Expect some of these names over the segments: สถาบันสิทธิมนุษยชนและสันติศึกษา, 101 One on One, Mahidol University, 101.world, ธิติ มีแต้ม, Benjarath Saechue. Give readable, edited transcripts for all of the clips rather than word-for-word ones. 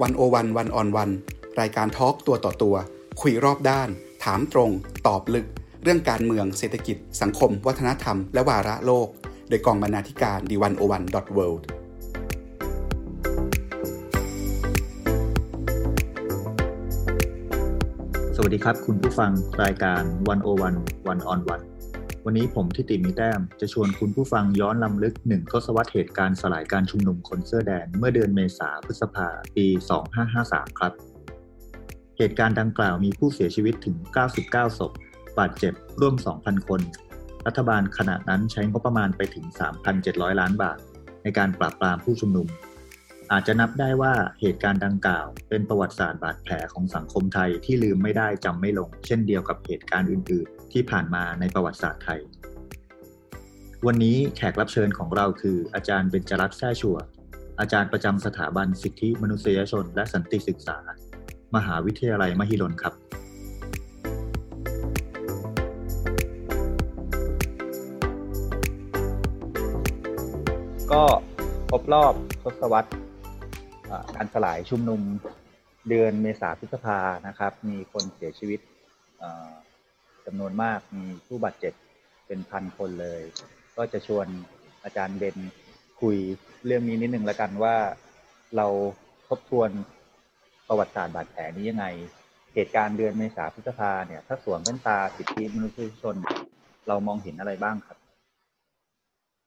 101 One on One รายการทอล์กตัวต่อตัวคุยรอบด้านถามตรงตอบลึกเรื่องการเมืองเศรษฐกิจสังคมวัฒนธรรมและวาระโลกโดยกองบรรณาธิการ 101.worldสวัสดีครับคุณผู้ฟังรายการ 101 One on One วันนี้ผมทิติมีแต้มจะชวนคุณผู้ฟังย้อนรำลึก1ทศวรรษเหตุการณ์สลายการชุมนุมคนเสื้อแดงเมื่อเดือนเมษายนพฤษภาคมปี2553ครับเหตุการณ์ดังกล่าวมีผู้เสียชีวิตถึง99ศพบาดเจ็บร่วม 2,000 คนรัฐบาลขณะนั้นใช้งบประมาณไปถึง 3,700 ล้านบาทในการปราบปรามผู้ชุมนุมอาจจะนับได้ว่าเหตุการณ์ดังกล่าวเป็นประวัติศาสตร์บาดแผลของสังคมไทยที่ลืมไม่ได้จำไม่ลงเช่นเดียวกับเหตุการณ์อื่นๆที่ผ่านมาในประวัติศาสตร์ไทยวันนี้แขกรับเชิญของเราคืออาจารย์เบญจรัตน์แซ่ชัวอาจารย์ประจำสถาบันสิทธิมนุษยชนและสันติศึกษามหาวิทยาลัยมหิดลครับก็ครบรอบทศวรรษการสลายชุมนุมเดือนเมษายนพฤษภานะครับมีคนเสียชีวิตจำนวนมากมีผู้บาดเจ็บเป็นพันคนเลยก็จะชวนอาจารย์เบนคุยเรื่องนี้นิดนึงละกันว่าเราทบทวนประวัติศาสตร์บาดแผลนี้ยังไงเหตุการณ์เดือนเมษายนพฤษภาเนี่ยถ้าสวมแว่นตาสิทธิมนุษยชนเรามองเห็นอะไรบ้างครับ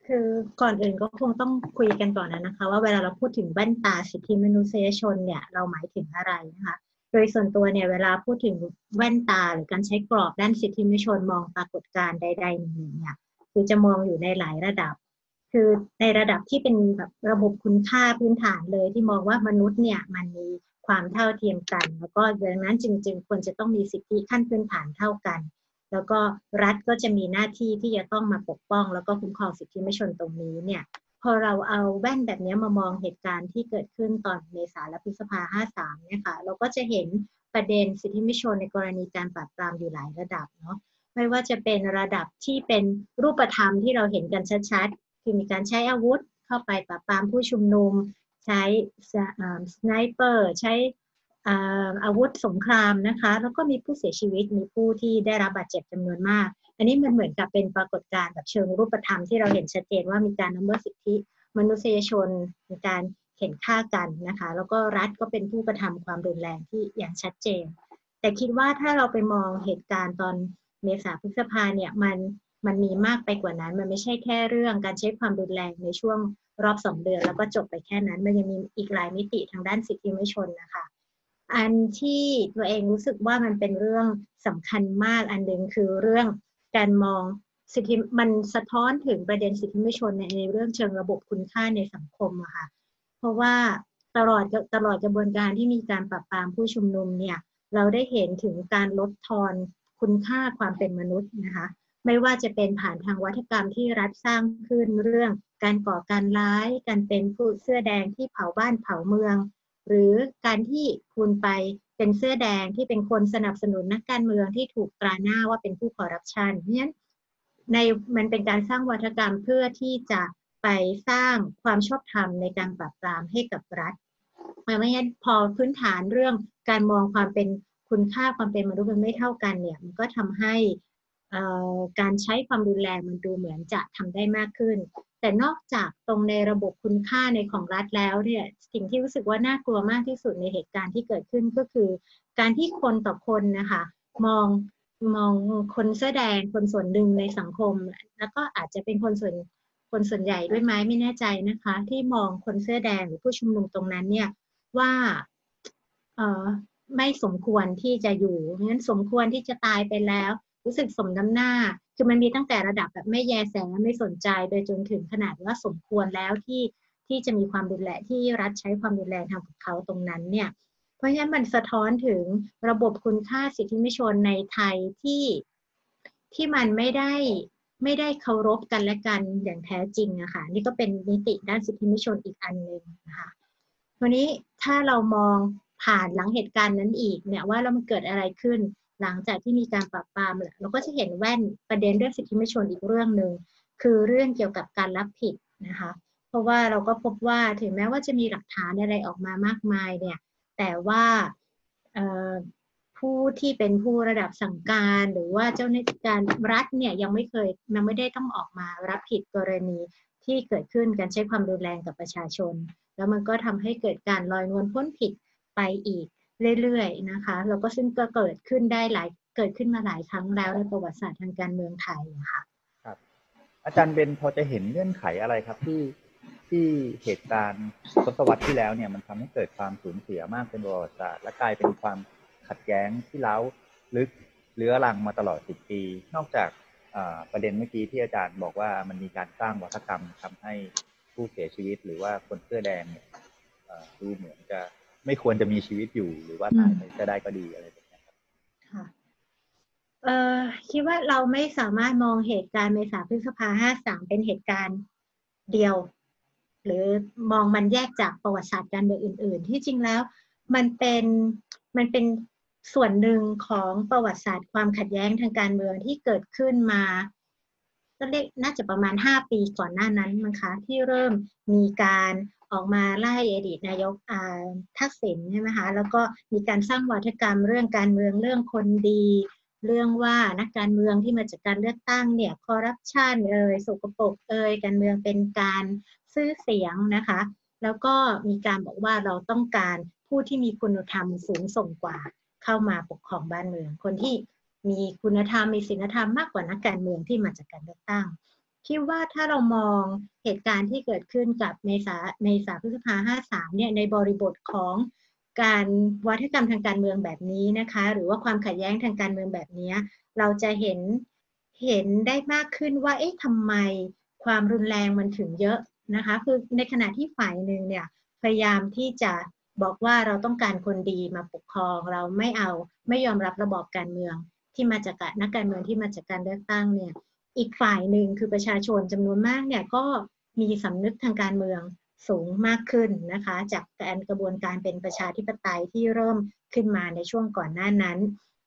คือก่อนอื่นก็คงต้องคุยกันก่อนนะคะว่าเวลาเราพูดถึงแว่นตาสิทธิมนุษยชนเนี่ยเราหมายถึงอะไรนะคะโดยส่วนตัวเนี่ยเวลาพูดถึงแว่นตาหรือการใช้กรอบด้านสิทธิมนุษยชนมองปรากฏการณ์ใดๆหนึ่งเนี่ยคือจะมองอยู่ในหลายระดับคือในระดับที่เป็นแบบระบบคุณค่าพื้นฐานเลยที่มองว่ามนุษย์เนี่ยมันมีความเท่าเทียมกันแล้วก็ดังนั้นจึงควรจะต้องมีสิทธิขั้นพื้นฐานเท่ากันแล้วก็รัฐก็จะมีหน้าที่ที่จะต้องมาปกป้องแล้วก็คุ้มครองสิทธิมนุษยชนตรงนี้เนี่ยพอเราเอาแว่นแบบนี้มามองเหตุการณ์ที่เกิดขึ้นตอนเมษายนและพฤษภา53เนี่ยค่ะเราก็จะเห็นประเด็นสิทธิมนุษยชนในกรณีการปราบปรามอยู่หลายระดับเนาะไม่ว่าจะเป็นระดับที่เป็นรูปธรรมที่เราเห็นกันชัดๆคือมีการใช้อาวุธเข้าไปปราบปรามผู้ชุมนุมใช้สไนเปอร์ใช้อาวุธสงครามนะคะแล้วก็มีผู้เสียชีวิตมีผู้ที่ได้รับบาดเจ็บจำนวนมากอันนี้มันเหมือนกับเป็นปรากฏการณ์แบบเชิงรูปธรรมที่เราเห็นชัดเจนว่ามีการละเมิดสิทธิมนุษยชนมีการเข็นฆ่ากันนะคะแล้วก็รัฐก็เป็นผู้กระทำความรุนแรงที่อย่างชัดเจนแต่คิดว่าถ้าเราไปมองเหตุการณ์ตอนเมษายนพฤษภาเนี่ยมันมีมากไปกว่านั้นมันไม่ใช่แค่เรื่องการใช้ความรุนแรงในช่วงรอบ2เดือนแล้วก็จบไปแค่นั้นมันยังมีอีกหลายมิติทางด้านสิทธิมนุษยชนนะคะอันที่ตัวเองรู้สึกว่ามันเป็นเรื่องสำคัญมากอันหนึ่งคือเรื่องการมองสิทธิมันสะท้อนถึงประเด็นสิทธิมนุษยชนในเรื่องเชิงระบบคุณค่าในสังคมอะค่ะเพราะว่าตลอดกระบวนการที่มีการปราบปรามผู้ชุมนุมเนี่ยเราได้เห็นถึงการลดทอนคุณค่าความเป็นมนุษย์นะคะไม่ว่าจะเป็นผ่านทางวัฒกรรมที่รัฐสร้างขึ้นเรื่องการก่อการร้ายการเป็นผู้เสื้อแดงที่เผาบ้านเผาเมืองหรือการที่คุณไปเป็นเสื้อแดงที่เป็นคนสนับสนุนนักการเมืองที่ถูกตราหน้าว่าเป็นผู้คอร์รัปชันเพราะฉะนั้นมันเป็นการสร้างวัฒกรรมเพื่อที่จะไปสร้างความชอบธรรมในการปราบปรามให้กับรัฐเพราะฉะนั้นพอพื้นฐานเรื่องการมองความเป็นคุณค่าความเป็นมนุษย์มันไม่เท่ากันเนี่ยมันก็ทำให้การใช้ความรุนแรงมันดูเหมือนจะทำได้มากขึ้นแต่นอกจากตรงในระบบคุณค่าในของรัฐแล้วเนี่ยสิ่งที่รู้สึกว่าน่ากลัวมากที่สุดในเหตุการณ์ที่เกิดขึ้นก็คือการที่คนต่อคนนะคะมองคนเสื้อแดงคนส่วนหนึ่งในสังคมแล้วก็อาจจะเป็นคนส่วนใหญ่ด้วยไหมไม่แน่ใจนะคะที่มองคนเสื้อแดงหรือผู้ชุมนุมตรงนั้นเนี่ยว่าไม่สมควรที่จะอยู่งั้นสมควรที่จะตายไปแล้วรู้สึกสมน้ำหน้าคือมันมีตั้งแต่ระดับแบบไม่แยแสไม่สนใจไปจนถึงขนาดว่าสมควรแล้วที่จะมีความรุนแรงที่รัฐใช้ความรุนแรงทำกับเขาตรงนั้นเนี่ยเพราะฉะนั้นมันสะท้อนถึงระบบคุณค่าสิทธิมนุษยชนในไทยที่มันไม่ได้เคารพกันและกันอย่างแท้จริงอะค่ะนี่ก็เป็นมิติด้านสิทธิมนุษยชนอีกอันนึงนะคะวันนี้ถ้าเรามองผ่านหลังเหตุการณ์นั้นอีกเนี่ยว่าแล้วมันเกิดอะไรขึ้นหลังจากที่มีการปราบปรามเราก็จะเห็นแว่นประเด็นเรื่องสิทธิมนุษยชนอีกเรื่องหนึ่งคือเรื่องเกี่ยวกับการรับผิดนะคะเพราะว่าเราก็พบว่าถึงแม้ว่าจะมีหลักฐานอะไรออกมามากมายเนี่ย แต่ว่าผู้ที่เป็นผู้ระดับสั่งการหรือว่าเจ้าหน้าที่การรัฐเนี่ยยังไม่ได้ต้องออกมารับผิดกรณีที่เกิดขึ้นการใช้ความรุนแรงกับประชาชนแล้วมันก็ทำให้เกิดการลอยนวลพ้นผิดไปอีกเรื่อยๆนะคะแล้วก็ซึ่งก็เกิดขึ้นมาหลายครั้งแล้วในประวัติศาสตร์ทางการเมืองไทยค่ะครับอาจารย์เบนพอจะเห็นเงื่อนไขอะไรครับที่เหตุการณ์ทศวรรษที่แล้วเนี่ยมันทำให้เกิดความสูญเสียมากเป็นประวัติศาสตร์และกลายเป็นความขัดแย้งที่เล้าลึกเลื้อรังมาตลอด10ปีนอกจากประเด็นเมื่อกี้ที่อาจารย์บอกว่ามันมีการสร้างวัฒกรรมทำให้ผู้เสียชีวิตหรือว่าคนเสื้อแดงเนี่ยดูเหมือนจะไม่ควรจะมีชีวิตอยู่หรือว่าตายไปจะได้ก็ดีอะไรแบบนี้ครับค่ะคิดว่าเราไม่สามารถมองเหตุการณ์เมษาพฤษภา53เป็นเหตุการณ์เดียวหรือมองมันแยกจากประวัติศาสตร์การเมืองอื่นๆที่จริงแล้วมันเป็นส่วนหนึ่งของประวัติศาสตร์ความขัดแย้งทางการเมืองที่เกิดขึ้นมาก็เรียกน่าจะประมาณ5ปีก่อนหน้านั้นนะคะที่เริ่มมีการออกมาไล่อดีตนายกทักษิณใช่ไหมคะแล้วก็มีการสร้างวาทกรรมเรื่องการเมืองเรื่องคนดีเรื่องว่านักการเมืองที่มาจากการเลือกตั้งเนี่ยคอร์รัปชันสกปรกการเมืองเป็นการซื้อเสียงนะคะแล้วก็มีการบอกว่าเราต้องการผู้ที่มีคุณธรรมสูงส่งกว่าเข้ามาปกครองบ้านเมืองคนที่มีคุณธรรมมีศีลธรรมมากกว่านักการเมืองที่มาจากการเลือกตั้งคิดว่าถ้าเรามองเหตุการณ์ที่เกิดขึ้นกับเมษาพฤษภา53เนี่ยในบริบทของการวัฒกรรมทางการเมืองแบบนี้นะคะหรือว่าความขัดแย้งทางการเมืองแบบนี้เราจะเห็นได้มากขึ้นว่าเอ๊ะทำไมความรุนแรงมันถึงเยอะนะคะคือในขณะที่ฝ่ายหนึ่งเนี่ยพยายามที่จะบอกว่าเราต้องการคนดีมาปกครองเราไม่ยอมรับระบอบการเมืองที่มาจากนักการเมืองที่มาจากการเลือกตั้งเนี่ยอีกฝ่ายหนึ่งคือประชาชนจำนวนมากเนี่ยก็มีสำนึกทางการเมืองสูงมากขึ้นนะคะจากการกระบวนการเป็นประชาธิปไตยที่เริ่มขึ้นมาในช่วงก่อนหน้านั้น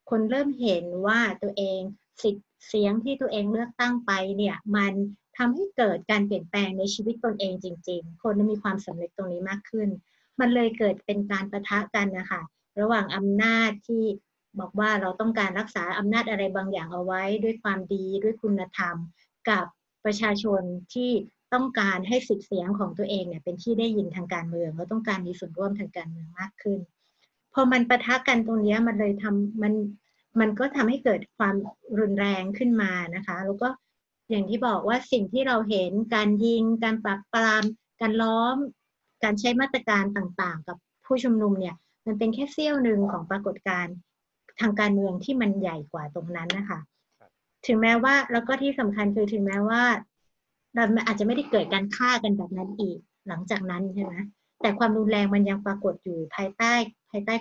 คนเริ่มเห็นว่าตัวเองสิทธิเสียงที่ตัวเองเลือกตั้งไปเนี่ยมันทำให้เกิดการเปลี่ยนแปลงในชีวิตตนเองจริงๆคนมีความสำนึกตรงนี้มากขึ้นมันเลยเกิดเป็นการปะทะกันนะคะระหว่างอำนาจที่บอกว่าเราต้องการรักษาอำนาจอะไรบางอย่างเอาไว้ด้วยความดีด้วยคุณธรรมกับประชาชนที่ต้องการให้สิทธิเสียงของตัวเองเนี่ยเป็นที่ได้ยินทางการเมืองและต้องการมีส่วนร่วมทางการเมืองมากขึ้นพอมันปะทะกันตรงนี้มันเลยทำมันก็ทำให้เกิดความรุนแรงขึ้นมานะคะแล้วก็อย่างที่บอกว่าสิ่งที่เราเห็นการยิงการปราบปรามการล้อมการใช้มาตรการต่างๆกับผู้ชุมนุมเนี่ยมันเป็นแค่เสี้ยวหนึ่งของปรากฏการณ์ทางการเมืองที่มันใหญ่กว่าตรงนั้นนะคะถึงแม้ว่าแล้วก็ที่สำคัญคือถึงแม้ว่าเราอาจจะไม่ได้เกิดการฆ่ากันแบบนั้นอีกหลังจากนั้นใช่ไหมแต่ความรุนแรงมันยังปรากฏอยู่ภายใต้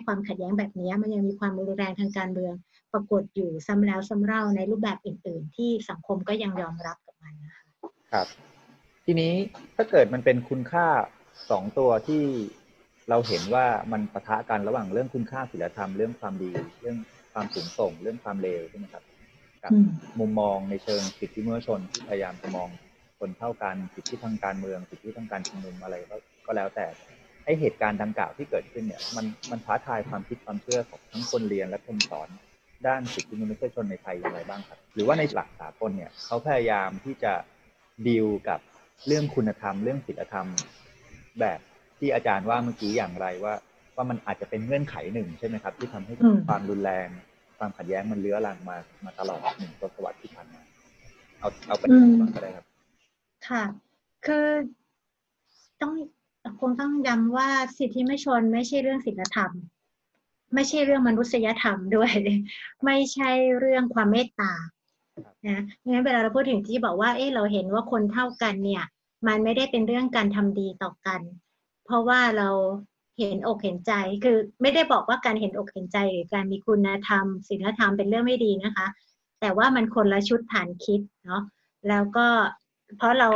ความขัดแย้งแบบนี้มันยังมีความรุนแรงทางการเมืองปรากฏอยู่ซ้ำแล้วซ้ำเล่าในรูปแบบอื่นๆที่สังคมก็ยังยอมรับกับมันนะคะครับทีนี้ถ้าเกิดมันเป็นคุณค่า2ตัวที่เราเห็นว่ามันปะทะกันระหว่างเรื่องคุณค่าศีลธรรมเรื่องความดีเรื่องความสูงส่งเรื่องความเลวใช่ไหมครับกับมุมมองในเชิงสิทธิมนุษยชนที่พยายามจะมองคนเท่ากันสิทธิทางการเมืองสิทธิทางการชุมนุมอะไรก็แล้วแต่ไอเหตุการณ์ดังกล่าวที่เกิดขึ้นเนี่ยมันท้าทายความคิดความเชื่อของทั้งคนเรียนและคนสอนด้านสิทธิมนุษยชนในไทยอย่างไรบ้างครับหรือว่าในหลักสากลเนี่ยเขาพยายามที่จะดีลกับเรื่องคุณธรรมเรื่องศีลธรรมแบบที่อาจารย์ว่าเมื่อกี้อย่างไรว่ามันอาจจะเป็นเงื่อนไขหนึ่งใช่ไหมครับที่ทำให้ความรุนแรงความขัดแย้งมันเลื้อรังมาตลอดหนึ่งทศวรรษที่ผ่านมาเอาประเด็นมาก็ได้ครับค่ะคือคงต้องย้ำว่าสิทธิมนุษยชนไม่ใช่เรื่องศีลธรรมไม่ใช่เรื่องมนุษยธรรมด้วยไม่ใช่เรื่องความเมตตานะงั้นเวลาเราพูดถึงที่บอกว่าเออเราเห็นว่าคนเท่ากันเนี่ยมันไม่ได้เป็นเรื่องการทำดีต่อกันเพราะว่าเราเห็นอกเห็นใจคือไม่ได้บอกว่าการเห็นอกเห็นใจหรือการมีคุณธรรมศีลธรรมเป็นเรื่องไม่ดีนะคะแต่ว่ามันคนละชุดฐานคิดเนาะแล้วก็เพราะเรา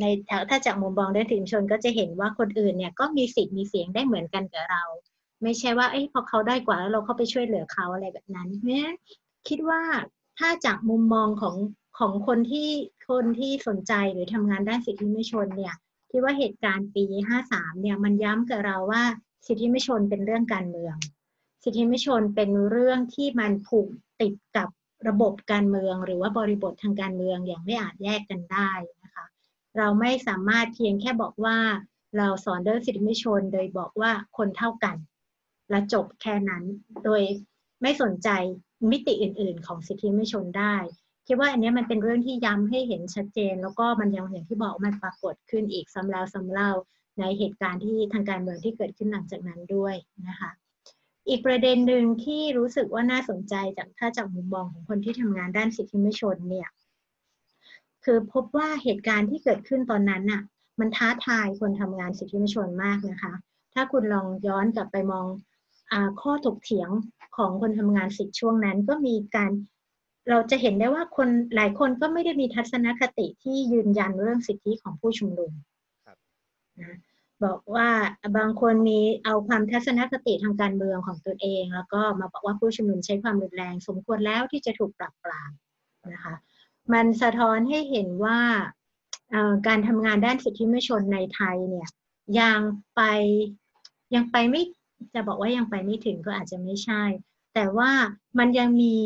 ในถ้าจากมุมมองด้วยสิทธิมนุษยชนก็จะเห็นว่าคนอื่นเนี่ยก็มีสิทธิ์มีเสียงได้เหมือนกันกับเราไม่ใช่ว่าพอเขาได้กว่าแล้วเราเข้าไปช่วยเหลือเขาอะไรแบบนั้นเนี่ยคิดว่าถ้าจากมุมมองของคนที่สนใจหรือทำงานด้านสิทธิมนุษยชนเนี่ยคิดว่าเหตุการณ์ปี53เนี่ยมันย้ำกับเราว่า สิทธิมนุษยชนเป็นเรื่องการเมืองสิทธิมนุษยชนเป็นเรื่องที่มันผูกติดกับระบบการเมืองหรือว่าบริบททางการเมืองอย่างไม่อาจแยกกันได้นะคะเราไม่สามารถเพียงแค่บอกว่าเราสอนเรื่องสิทธิมนุษยชนโดยบอกว่าคนเท่ากันและจบแค่นั้นโดยไม่สนใจมิติอื่นๆของสิทธิมนุษยชนได้คิดว่าอันนี้มันเป็นเรื่องที่ย้ำให้เห็นชัดเจนแล้วก็มันยังอย่างที่บอกมันปรากฏขึ้นอีกซ้ำแล้วซ้ำเล่าในเหตุการณ์ที่ทางการเมืองที่เกิดขึ้นหลังจากนั้นด้วยนะคะอีกประเด็นหนึ่งที่รู้สึกว่าน่าสนใจจากถ้าจากมุมมองของคนที่ทำงานด้านสิทธิมนุษยชนเนี่ยคือพบว่าเหตุการณ์ที่เกิดขึ้นตอนนั้นน่ะมันท้าทายคนทำงานสิทธิมนุษยชนมากนะคะถ้าคุณลองย้อนกลับไปมองข้อถกเถียงของคนทำงานสิทธิช่วงนั้นก็มีการเราจะเห็นได้ว่าคนหลายคนก็ไม่ได้มีทัศนคติที่ยืนยันเรื่องสิทธิของผู้ชุมนุมนะบอกว่าบางคนมีเอาความทัศนคติทางการเมืองของตนเองแล้วก็มาบอกว่าผู้ชุมนุมใช้ความรุนแรงสมควรแล้วที่จะถูกปราบปรามนะคะมันสะท้อนให้เห็นว่าการทำงานด้านสิทธิมนุษยชนในไทยเนี่ยยังไปไม่จะบอกว่ายังไปไม่ถึงก็อาจจะไม่ใช่แต่ว่ามันยังมี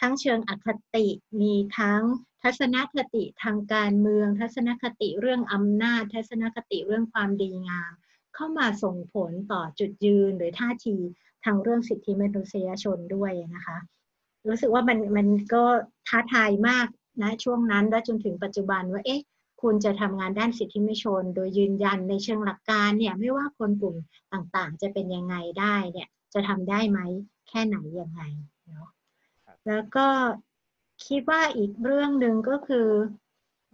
ทั้งเชิงอคติมีทั้งทัศนคติทางการเมืองทัศนคติเรื่องอำนาจทัศนคติเรื่องความดีงามเข้ามาส่งผลต่อจุดยืนหรือท่าทีทางเรื่องสิทธิมนุษยชนด้วยนะคะรู้สึกว่ามันก็ท้าทายมากนะช่วงนั้นและจนถึงปัจจุบันว่าเอ๊ะคุณจะทำงานด้านสิทธิมนุษยชนโดยยืนยันในเชิงหลักการเนี่ยไม่ว่าคนกลุ่มต่างๆจะเป็นยังไงได้เนี่ยจะทำได้ไหมแค่ไหนยังไงเนาะแล้วก็คิดว่าอีกเรื่องหนึ่งก็คือ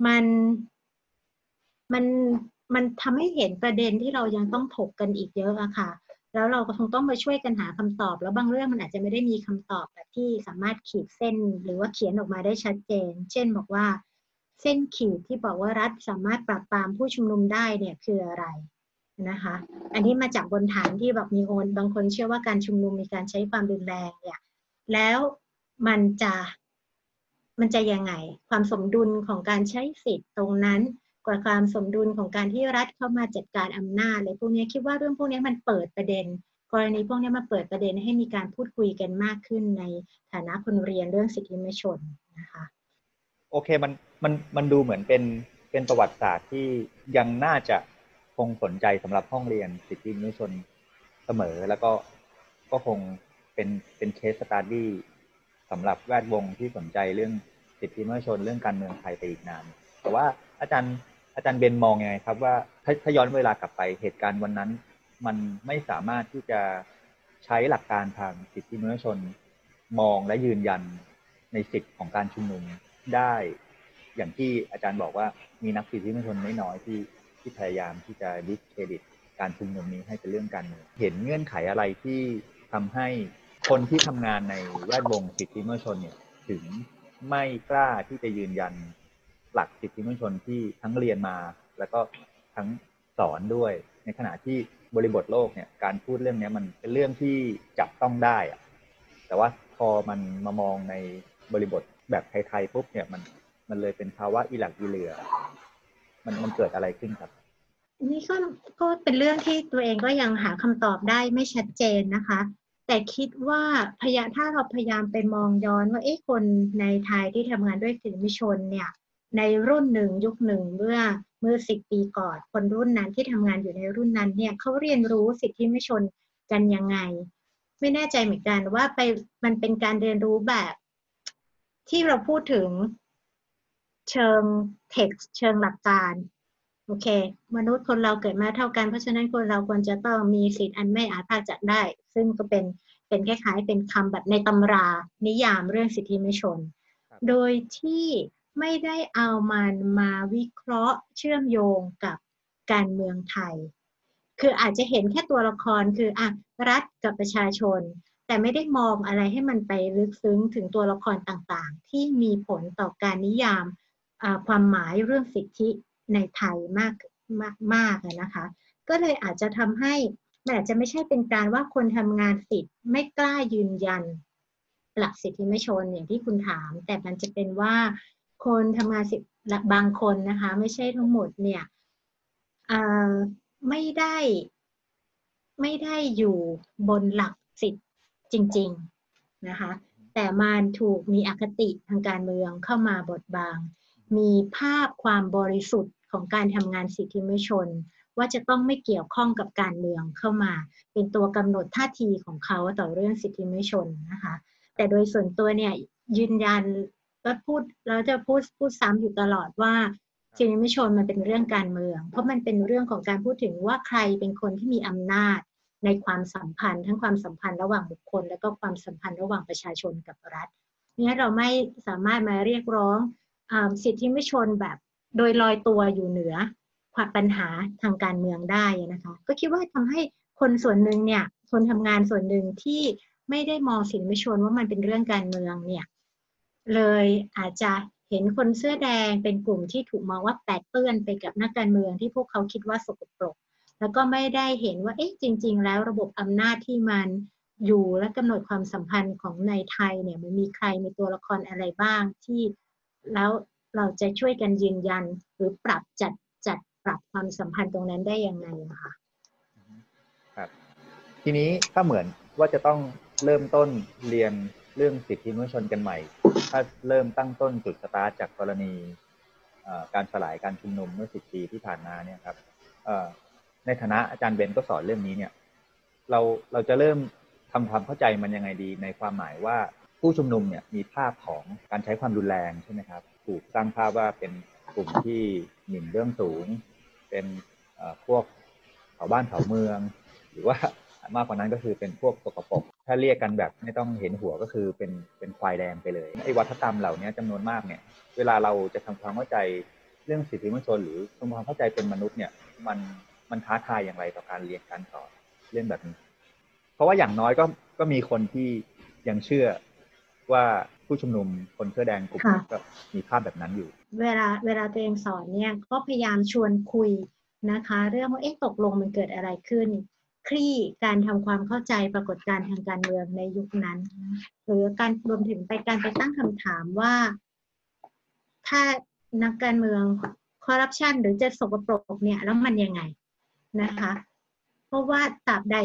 มันทำให้เห็นประเด็นที่เรายังต้องถกกันอีกเยอะอะค่ะแล้วเราก็คงต้องมาช่วยกันหาคำตอบแล้วบางเรื่องมันอาจจะไม่ได้มีคำตอบแบบที่สามารถขีดเส้นหรือว่าเขียนออกมาได้ชัดเจนเช่นบอกว่าเส้นขีดที่บอกว่ารัฐสามารถปราบปรามผู้ชุมนุมได้เนี่ยคืออะไรนะคะอันนี้มาจากบนฐานที่แบบมีคนบางคนเชื่อว่าการชุมนุมมีการใช้ความรุนแรงเนี่ยแล้วมันจะยังไงความสมดุลของการใช้สิทธิ์ตรงนั้นกับความสมดุลของการที่รัฐเข้ามาจัดการอำนาจเลยพวกนี้คิดว่าเรื่องพวกนี้มันเปิดประเด็นกรณีพวกนี้มันเปิดประเด็นให้มีการพูดคุยกันมากขึ้นในฐานะคนเรียนเรื่องสิทธิมนุษยชนนะคะโอเคมันดูเหมือนเป็นประวัติศาสตร์ที่ยังน่าจะคงสนใจสำหรับห้องเรียนสิทธิมนุษยชนเสมอแล้วก็คงเป็นเคสสตั๊ดดี้สำหรับแวดวงที่สนใจเรื่องสิทธิมนุษยชนเรื่องการเมืองไทยไปอีกนานแต่ว่าอาจารย์เบนมองยังไงครับว่าถ้าย้อนเวลากลับไปเหตุการณ์วันนั้นมันไม่สามารถที่จะใช้หลักการทางสิทธิมนุษยชนมองและยืนยันในสิทธิของการชุมนุมได้อย่างที่อาจารย์บอกว่ามีนักสิทธิมนุษยชนน้อยๆที่พยายามที่จะดิสเครดิตการชุมนุมนี้ให้เป็นเรื่องการเมืองเห็นเงื่อนไขอะไรที่ทำให้คนที่ทำงานในแวดวงสิทธิมนุษยชนเนี่ยถึงไม่กล้าที่จะยืนยันหลักสิทธิมนุษยชนที่ทั้งเรียนมาแล้วก็ทั้งสอนด้วยในขณะที่บริบทโลกเนี่ยการพูดเรื่องนี้มันเป็นเรื่องที่จับต้องได้อะแต่ว่าพอมันมามองในบริบทแบบไทยๆปุ๊บเนี่ยมันเลยเป็นภาวะอีหลักอีเหลือมันเกิดอะไรขึ้นครับนี่ก็เป็นเรื่องที่ตัวเองก็ยังหาคำตอบได้ไม่ชัดเจนนะคะแต่คิดว่าถ้าเราพยายามไปมองย้อนว่าเอ๊ะคนในไทยที่ทำงานด้วยสิทธิมนุษยชนเนี่ยในรุ่นหนึ่งยุคหนึ่งเมื่อ10 ปีก่อนคนรุ่นนั้นที่ทำงานอยู่ในรุ่นนั้นเนี่ยเขาเรียนรู้สิทธิมนุษยชนกันยังไงไม่แน่ใจเหมือนกันว่ามันเป็นการเรียนรู้แบบที่เราพูดถึงเชิง text เชิงหลักการโอเคมนุษย์คนเราเกิดมาเท่ากันเพราะฉะนั้นคนเราควรจะต้องมีสิทธิอันไม่อาจพรากจากได้ซึ่งก็เป็นคล้ายๆเป็นคำแบบในตำรานิยามเรื่องสิทธิมนุษยชนโดยที่ไม่ได้เอามันมาวิเคราะห์เชื่อมโยงกับการเมืองไทยคืออาจจะเห็นแค่ตัวละครคืออ่ะรัฐกับประชาชนแต่ไม่ได้มองอะไรให้มันไปลึกซึ้งถึงตัวละครต่างๆที่มีผลต่อการนิยามความหมายเรื่องสิทธิในไทยมากนะคะก็เลยอาจจะทำให้มันอาจจะไม่ใช่เป็นการว่าคนทำงานสิทธิไม่กล้ายืนยันหลักสิทธิมนุษยชนอย่างที่คุณถามแต่มันจะเป็นว่าคนทำงานสิทธิบางคนนะคะไม่ใช่ทั้งหมดเนี่ยไม่ได้ ไม่ได้อยู่บนหลักสิทธิ์จริงๆนะคะแต่มันถูกมีอคติทางการเมืองเข้ามาบดบังมีภาพความบริสุทธิ์ของการทำงานสิทธิมนุษยชนว่าจะต้องไม่เกี่ยวข้องกับการเมืองเข้ามาเป็นตัวกำหนดท่าทีของเขาต่อเรื่องสิทธิมนุษยชนนะคะแต่โดยส่วนตัวเนี่ยยืนยันก็เราจะพูดซ้ำอยู่ตลอดว่าสิทธิมนุษยชนมันเป็นเรื่องการเมืองเพราะมันเป็นเรื่องของการพูดถึงว่าใครเป็นคนที่มีอำนาจในความสัมพันธ์ทั้งความสัมพันธ์ระหว่างบุคคลและก็ความสัมพันธ์ระหว่างประชาชนกับรัฐเนี่ยเราไม่สามารถมาเรียกร้องสิทธิมนุษยชนแบบโดยลอยตัวอยู่เหนือความปัญหาทางการเมืองได้นะคะก็คิดว่าทำให้คนส่วนหนึ่งเนี่ยคนทำงานส่วนหนึ่งที่ไม่ได้มองสิทธิมนุษยชนว่ามันเป็นเรื่องการเมืองเนี่ยเลยอาจจะเห็นคนเสื้อแดงเป็นกลุ่มที่ถูกมองว่าแปดเปื้อนไปกับนักการเมืองที่พวกเขาคิดว่าสกปรกแล้วก็ไม่ได้เห็นว่าเอ๊ะจริงๆแล้วระบบอำนาจที่มันอยู่และกำหนดความสัมพันธ์ของในไทยเนี่ยมันมีใครมีตัวละครอะไรบ้างที่แล้วเราจะช่วยกันยืนยันหรือปรับจัดปรับความสัมพันธ์ตรงนั้นได้ยังไงนะคะครับทีนี้ก็เหมือนว่าจะต้องเริ่มต้นเรียนเรื่องสิทธิมนุษยชนกันใหม่ถ้าเริ่มตั้งต้นจุดสตาร์ทจากกรณีการสลายการชุมนุมเมื่อ10 ปีที่ผ่านมาเนี่ยครับในฐานะอาจารย์เบนก็สอนเรื่องนี้เนี่ยเราจะเริ่มทำความเข้าใจมันยังไงดีในความหมายว่าผู้ชุมนุมเนี่ยมีภาพของการใช้ความรุนแรงใช่ไหมครับถูกสร้างภาพว่าเป็นกลุ่มที่หมิ่นเบื้องสูงเป็นพวกชาวบ้านชาวเมืองหรือว่ามากกว่านั้นก็คือเป็นพวกสกปรกถ้าเรียกกันแบบไม่ต้องเห็นหัวก็คือเป็นควายแดงไปเลยไอ้วัฒนธรรมเหล่านี้จำนวนมากเนี่ยเวลาเราจะทำความเข้าใจเรื่องสิทธิมนุษยชนหรือทำความเข้าใจเป็นมนุษย์เนี่ยมันท้าทายอย่างไรต่อการเรียนการสอนเรื่องแบบนี้เพราะว่าอย่างน้อยก็มีคนที่ยังเชื่อว่าผู้ชุมนุมคนเสื้อแดงกลุ่มนี้ก็มีภาพแบบนั้นอยู่เวลาตัวเองสอนเนี่ยก็พยายามชวนคุยนะคะเรื่องว่าเอ๊ะตกลงมันเกิดอะไรขึ้นคลี่การทำความเข้าใจปรากฏการณ์ทางการเมืองในยุคนั้นหรือการรวมถึงไปการไปตั้งคำถามว่าถ้านักการเมืองคอร์รัปชันหรือจะสกปรกเนี่ยแล้วมันยังไงนะคะเพราะว่าตราบใด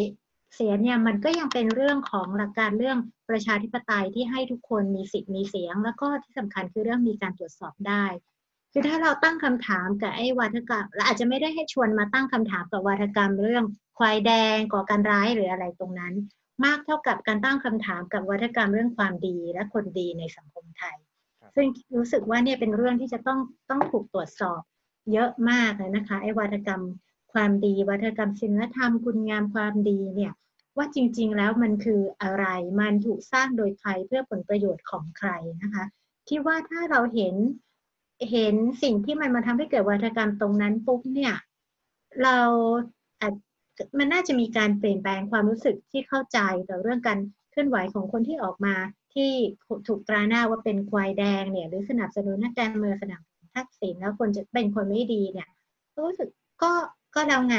เสียเนี่ยมันก็ยังเป็นเรื่องของหลักการเรื่องประชาธิปไตยที่ให้ทุกคนมีสิทธิ์มีเสียงแล้วก็ที่สำคัญคือเรื่องมีการตรวจสอบได้คือถ้าเราตั้งคำถามกับไอ้วาทกรรมและอาจจะไม่ได้ให้ชวนมาตั้งคำถามกับวาทกรรมเรื่องควายแดงก่อการร้ายหรืออะไรตรงนั้นมากเท่ากับการตั้งคำถามกับวาทกรรมเรื่องความดีและคนดีในสังคมไทยซึ่งรู้สึกว่าเนี่ยเป็นเรื่องที่จะต้องถูกตรวจสอบเยอะมากเลยนะคะไอ้วาทกรรมความดีวาทกรรมศีลธรรมคุณงามความดีเนี่ยว่าจริงๆแล้วมันคืออะไรมันถูกสร้างโดยใครเพื่อผลประโยชน์ของใครนะคะที่ว่าถ้าเราเห็นสิ่งที่มันมาทำให้เกิดวาทกรรมตรงนั้นปุ๊บเนี่ยเรามันน่าจะมีการเปลี่ยนแปลงความรู้สึกที่เข้าใจต่อเรื่องการเคลื่อนไหวของคนที่ออกมาที่ถูกตราหน้าว่าเป็นควายแดงเนี่ยหรือสนับสนุนนักการเมืองสนับสนุนทักษิณแล้วคนจะเป็นคนไม่ดีเนี่ยรู้สึกก็แล้วไง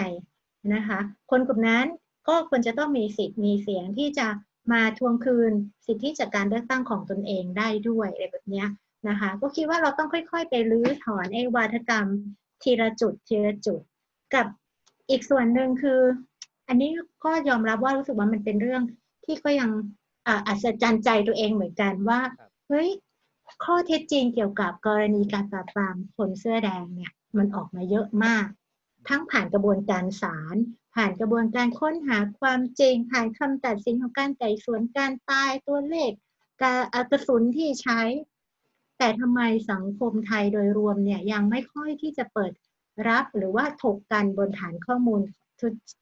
นะคะคนกลุ่มนั้นก็ควรจะต้องมีสิทธิ์มีเสียงที่จะมาทวงคืนสิทธิจากการเลือกตั้งของตนเองได้ด้วยอะไรแบบนี้นะคะก็คิดว่าเราต้องค่อยๆไปรื้อถอนไอ้วาทกรรมทีละจุดทีละจุดกับอีกส่วนหนึ่งคืออันนี้ก็ยอมรับว่ารู้สึกว่ามันเป็นเรื่องที่ก็ยังอัศจรรย์ใจตัวเองเหมือนกันว่าเฮ้ยข้อเท็จจริงเกี่ยวกับกรณีการปราบปรามคนเสื้อแดงเนี่ยมันออกมาเยอะมากทั้งผ่านกระบวนการศาลผ่านกระบวนการค้นหาความจริงผ่านคำตัดสินของการไต่สวนการตายตัวเลขกระสุนที่ใช้แต่ทำไมสังคมไทยโดยรวมเนี่ยยังไม่ค่อยที่จะเปิดรับหรือว่าถกกันบนฐานข้อมูล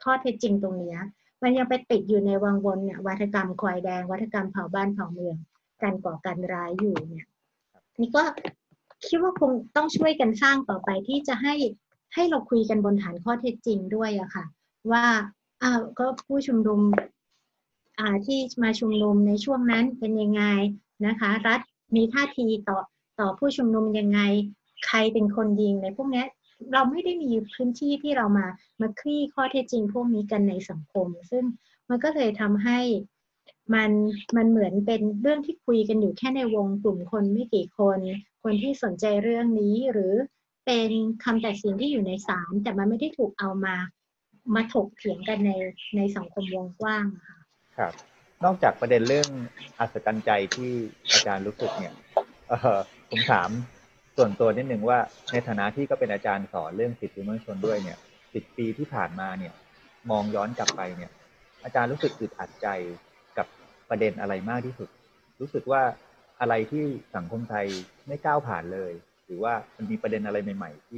ข้อเท็จจริงตรงนี้มันยังไปติดอยู่ในวังวนเนี่ยวาทกรรมควายแดงวาทกรรมเผาบ้านเผาเมืองการก่อการร้ายอยู่เนี่ยนี่ก็คิดว่าคงต้องช่วยกันสร้างต่อไปที่จะให้เราคุยกันบนฐานข้อเท็จจริงด้วยอะค่ะว่าก็ผู้ชุมนุมที่มาชุมนุมในช่วงนั้นเป็นยังไงนะคะรัฐมีท่าทีต่อผู้ชุมนุมยังไงใครเป็นคนยิงในพวกนี้เราไม่ได้มีพื้นที่ที่เรามาคลี่ข้อเท็จจริงพวกนี้กันในสังคมซึ่งมันก็เลยทำให้มันเหมือนเป็นเรื่องที่คุยกันอยู่แค่ในวงกลุ่มคนไม่กี่คนที่สนใจเรื่องนี้หรือเป็นคำตัดสินที่อยู่ในศาลแต่มันไม่ได้ถูกเอามา มาถกเถียงกันในสังคมวงกว้างค่ะครับนอกจากประเด็นเรื่องอัศจรรย์ใจที่อาจารย์รู้สึกเนี่ยผมถามส่วนตัวนิดนึงว่าในฐานะที่ก็เป็นอาจารย์สอนเรื่องสิทธิมนุษยชนด้วยเนี่ย10ปีที่ผ่านมาเนี่ยมองย้อนกลับไปเนี่ยอาจารย์รู้สึกอึดอัดใจกับประเด็นอะไรมากที่สุดรู้สึกว่าอะไรที่สังคมไทยไม่ก้าวผ่านเลยหรือว่ามันมีประเด็นอะไรใหม่ๆ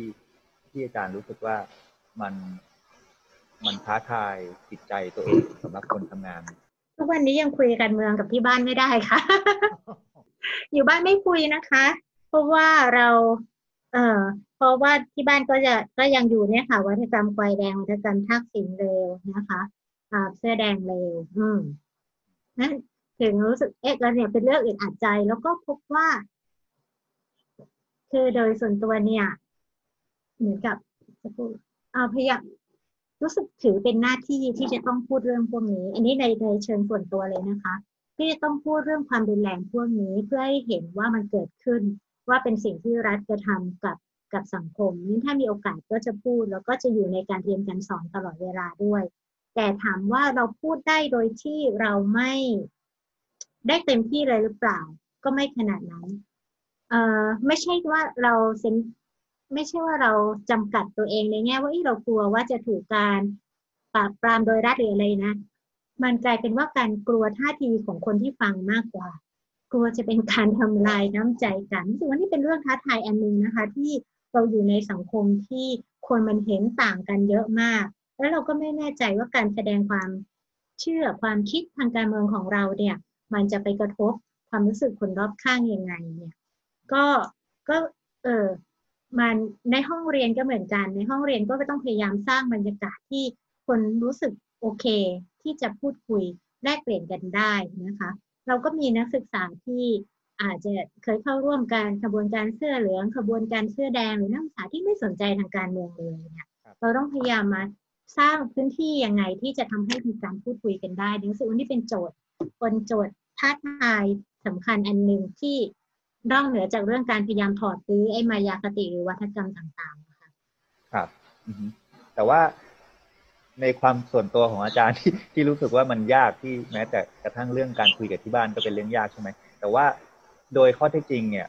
ที่อาจารย์รู้สึกว่ามันท้าทายจิตใจตัวเองสำหรับคนทำงานทุกวันนี้ยังคุยการเมืองกับที่บ้านไม่ได้ค่ะ อยู่บ้านไม่คุยนะคะเพราะว่าเราเพราะว่าที่บ้านก็ยังอยู่เนี่ยค่ะวัฒนธรรมควายแดงวัฒนธรรมทักษิณเลวนะคะเสื้อแดงเลวนั่นถึงรู้สึกแล้วเนี่ยเป็นเรื่องอึดอัดใจแล้วก็พบว่าคือโดยส่วนตัวเนี่ยเหมือนกับจะพูดพยายามรู้สึกถือเป็นหน้าที่ที่จะต้องพูดเรื่องพวกนี้อันนี้ในเชิงส่วนตัวเลยนะคะที่จะต้องพูดเรื่องความรุนแรงพวกนี้เพื่อให้เห็นว่ามันเกิดขึ้นว่าเป็นสิ่งที่รัฐกระทำกับสังคมนี่ถ้ามีโอกาสก็จะพูดแล้วก็จะอยู่ในการเรียนการสอนตลอดเวลาด้วยแต่ถามว่าเราพูดได้โดยที่เราไม่ได้เต็มที่เลยหรือเปล่าก็ไม่ขนาดนั้นไม่ใช่ว่าเราไม่ใช่ว่าเราจำกัดตัวเองในแง่ว่าเรากลัวว่าจะถูกการปราบปรามโดยรัฐหรืออะไรนะมันกลายเป็นว่าการกลัวท่าทีของคนที่ฟังมากกว่ากลัวจะเป็นการทำลายน้ำใจกันรู้สึกว่านี่เป็นเรื่องท้าทายอันนึงนะคะที่เราอยู่ในสังคมที่คนมันเห็นต่างกันเยอะมากแล้วเราก็ไม่แน่ใจว่าการแสดงความเชื่อความคิดทางการเมืองของเราเนี่ยมันจะไปกระทบความรู้สึกคนรอบข้างยังไงเนี่ยก็มันในห้องเรียนก็เหมือนกันในห้องเรียนก็ต้องพยายามสร้างบรรยากาศที่คนรู้สึกโอเคที่จะพูดคุยแลกเปลี่ยนกันได้นะคะเราก็มีนักศึกษาที่อาจจะเคยเข้าร่วมการขบวนการเสื้อเหลืองขบวนการเสื้อแดงหรือนักศึกษาที่ไม่สนใจทางการเมืองเลยเนี่ยเราต้องพยายามมาสร้างพื้นที่ยังไงที่จะทำให้มีการพูดคุยกันได้รู้สึกว่านี่เป็นโจทย์ท้าทายสำคัญอันหนึ่งที่นอกเหนือจากเรื่องการพยายามถอดรื้อไอ้มายาคติหรือวัฒนธรรมต่างๆนะคะครับแต่ว่าในความส่วนตัวของอาจารย์ที่รู้สึกว่ามันยากที่แม้แต่กระทั่งเรื่องการคุยกับที่บ้านก็เป็นเรื่องยากใช่ไหมแต่ว่าโดยข้อเท็จจริงเนี่ย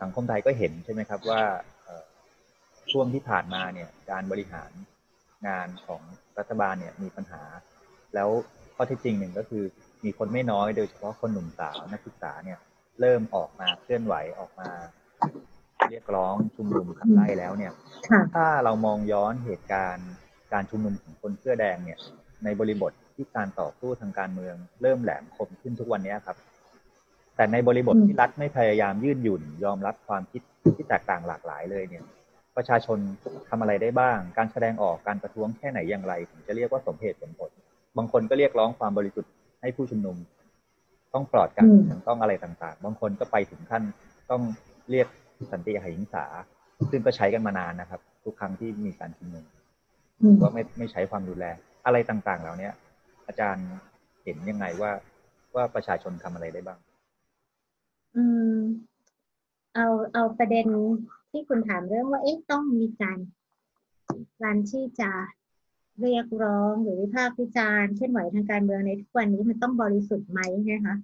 สังคมไทยก็เห็นใช่ไหมครับว่าช่วงที่ผ่านมาเนี่ยการบริหารงานของรัฐบาลเนี่ยมีปัญหาแล้วข้อเท็จจริงหนึ่งก็คือมีคนไม่น้อยโดยเฉพาะคนหนุ่มสาวนักศึกษาเนี่ยเริ่มออกมาเคลื่อนไหวออกมาเรียกร้องชุมนุมขับไล่แล้วเนี่ยถ้าเรามองย้อนเหตุการณ์การชุมนุมของคนเสื้อแดงเนี่ยในบริบทที่การต่อสู้ทางการเมืองเริ่มแหลมคมขึ้นทุกวันนี้ครับแต่ในบริบทที่รัฐไม่พยายามยืดหยุ่นยอมรับความคิดที่แตกต่างหลากหลายเลยเนี่ยประชาชนทำอะไรได้บ้างการแสดงออกการประท้วงแค่ไหนอย่างไรถึงจะเรียกว่าสมเหตุสมผลบางคนก็เรียกร้องความบริสุทธิ์ให้ผู้ชุมนุมต้องปลอดกันต้องอะไรต่างๆบางคนก็ไปถึงขั้นต้องเรียกสันติอหิงสาซึ่งก็ใช้กันมานานนะครับทุกครั้งที่มีการชุมนุมว่าไม่ใช้ความรุนแรงอะไรต่างๆเหล่านี้อาจารย์เห็นยังไงว่าประชาชนทำอะไรได้บ้างเอาประเด็นที่คุณถามเรื่องว่าต้องมีการที่จะเรียกร้องหรือวิพากษ์วิจารณ์เคลื่อนไหวทางการเมืองในทุกวันนี้มันต้องบริสุทธิ์ไหมนะคะ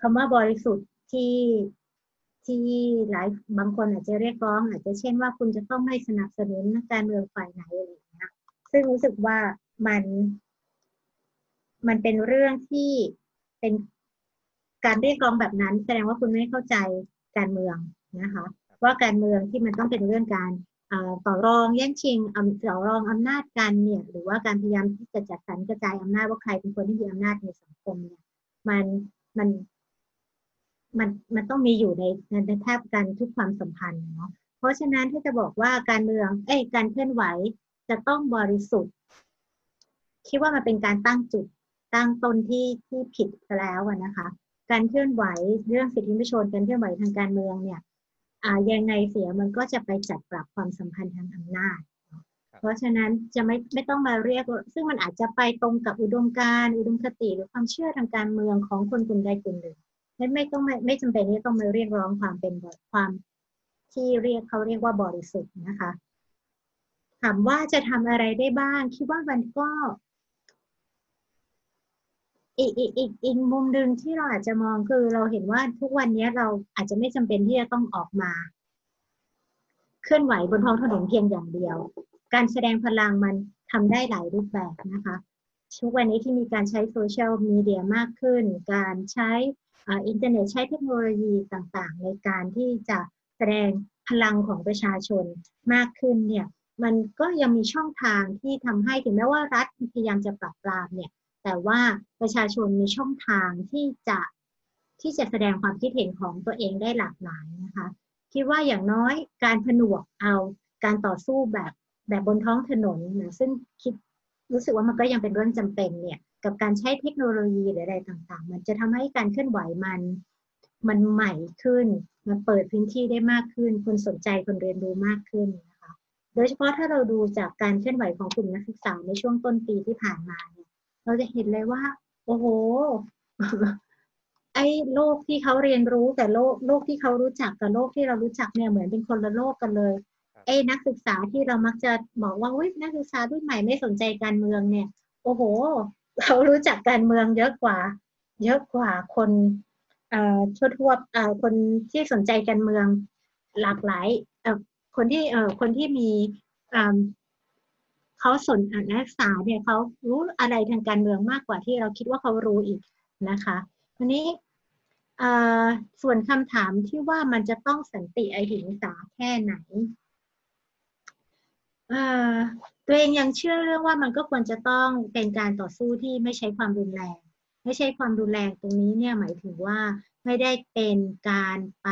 คำว่าบริสุทธิ์ที่หลายบางคนอาจจะเรียกร้องอาจจะเช่นว่าคุณจะต้องไม่สนับสนุนการเมืองฝ่ายไหนอะไรอย่างเงี้ยซึ่งรู้สึกว่ามันเป็นเรื่องที่เป็นการเรียกร้องแบบนั้นแสดงว่าคุณไม่เข้าใจการเมืองนะคะว่าการเมืองที่มันต้องเป็นเรื่องการต่อรองแย่งชิงต่อรองอำนาจกันเนี่ยหรือว่าการพยายามที่จะจัดสรรกระจายอำนาจว่าใครเป็นคนที่มีอำนาจในสังคมเนี่ยมันต้องมีอยู่ในแทบกันทุกความสัมพันธ์เนาะเพราะฉะนั้นถ้าจะบอกว่าการเมืองการเคลื่อนไหวจะต้องบริสุทธิ์คิดว่ามันเป็นการตั้งจุดตั้งต้นที่ผิดไปแล้วนะคะการเคลื่อนไหวเรื่องสิทธิมนุษยชนการเคลื่อนไหวทางการเมืองเนี่ยยังไงเสียมันก็จะไปจัดปรับความสัมพันธ์ทางอำนาจเพราะฉะนั้นจะไม่ต้องมาเรียกซึ่งมันอาจจะไปตรงกับอุดมคติหรือความเชื่อทางการเมืองของคนกลุ่มใดกลุ่มหนึ่งนั้นไม่ต้องไม่จำเป็นที่ต้องมาเรียกร้องความที่เขาเรียกว่าบริสุทธิ์นะคะ ถามว่าจะทำอะไรได้บ้างคิดว่ามันก็อีกมุมหนึ่งที่เราอาจจะมองคือเราเห็นว่าทุกวันนี้เราอาจจะไม่จำเป็นที่จะต้องออกมาเคลื่อนไหวบนท้องถนนเพียงอย่างเดียวการแสดงพลังมันทำได้หลายรูปแบบนะคะทุกวันนี้ที่มีการใช้โซเชียลมีเดียมากขึ้นการใช้อินเทอร์เน็ตใช้เทคโนโลยีต่างๆในการที่จะแสดงพลังของประชาชนมากขึ้นเนี่ยมันก็ยังมีช่องทางที่ทำให้ถึงแม้ว่ารัฐพยายามจะปราบปรามเนี่ยแต่ว่าประชาชนมีช่องทางที่จะแสดงความคิดเห็นของตัวเองได้หลากหลายนะคะคิดว่าอย่างน้อยการผนวกเอาการต่อสู้แบบบนท้องถนนนะซึ่งคิดรู้สึกว่ามันก็ยังเป็นเรื่องจำเป็นเนี่ยกับการใช้เทคโนโลยีหรืออะไรต่างๆมันจะทำให้การเคลื่อนไหวมันใหม่ขึ้นมันเปิดพื้นที่ได้มากขึ้นคนสนใจคนเรียนรู้มากขึ้นนะคะโดยเฉพาะถ้าเราดูจากการเคลื่อนไหวของกลุ่มนักศึกษาในช่วงต้นปีที่ผ่านมาเนี่ยเราจะเห็นเลยว่าโอ้โหไอ้โลกที่เขาเรียนรู้แต่โลกที่เขารู้จักกับโลกที่เรารู้จักเนี่ยเหมือนเป็นคนละโลกกันเลยไอ้นักศึกษาที่เรามักจะบอกว่าอุ๊ยนักศึกษารุ่นใหม่ไม่สนใจการเมืองเนี่ยโอ้โหเขารู้จักการเมืองเยอะกว่าคนทั่วๆคนที่สนใจการเมืองหลากหลายคนที่มีเขาสนนักศึกษาเนี่ยเขารู้อะไรทางการเมืองมากกว่าที่เราคิดว่าเขารู้อีกนะคะวันนี้ส่วนคำถามที่ว่ามันจะต้องสันติอหิงสาแค่ไหนตัวเองยังเชื่อเรื่องว่ามันก็ควรจะต้องเป็นการต่อสู้ที่ไม่ใช้ความรุนแรงไม่ใช้ความรุนแรงตรงนี้เนี่ยหมายถึงว่าไม่ได้เป็นการไป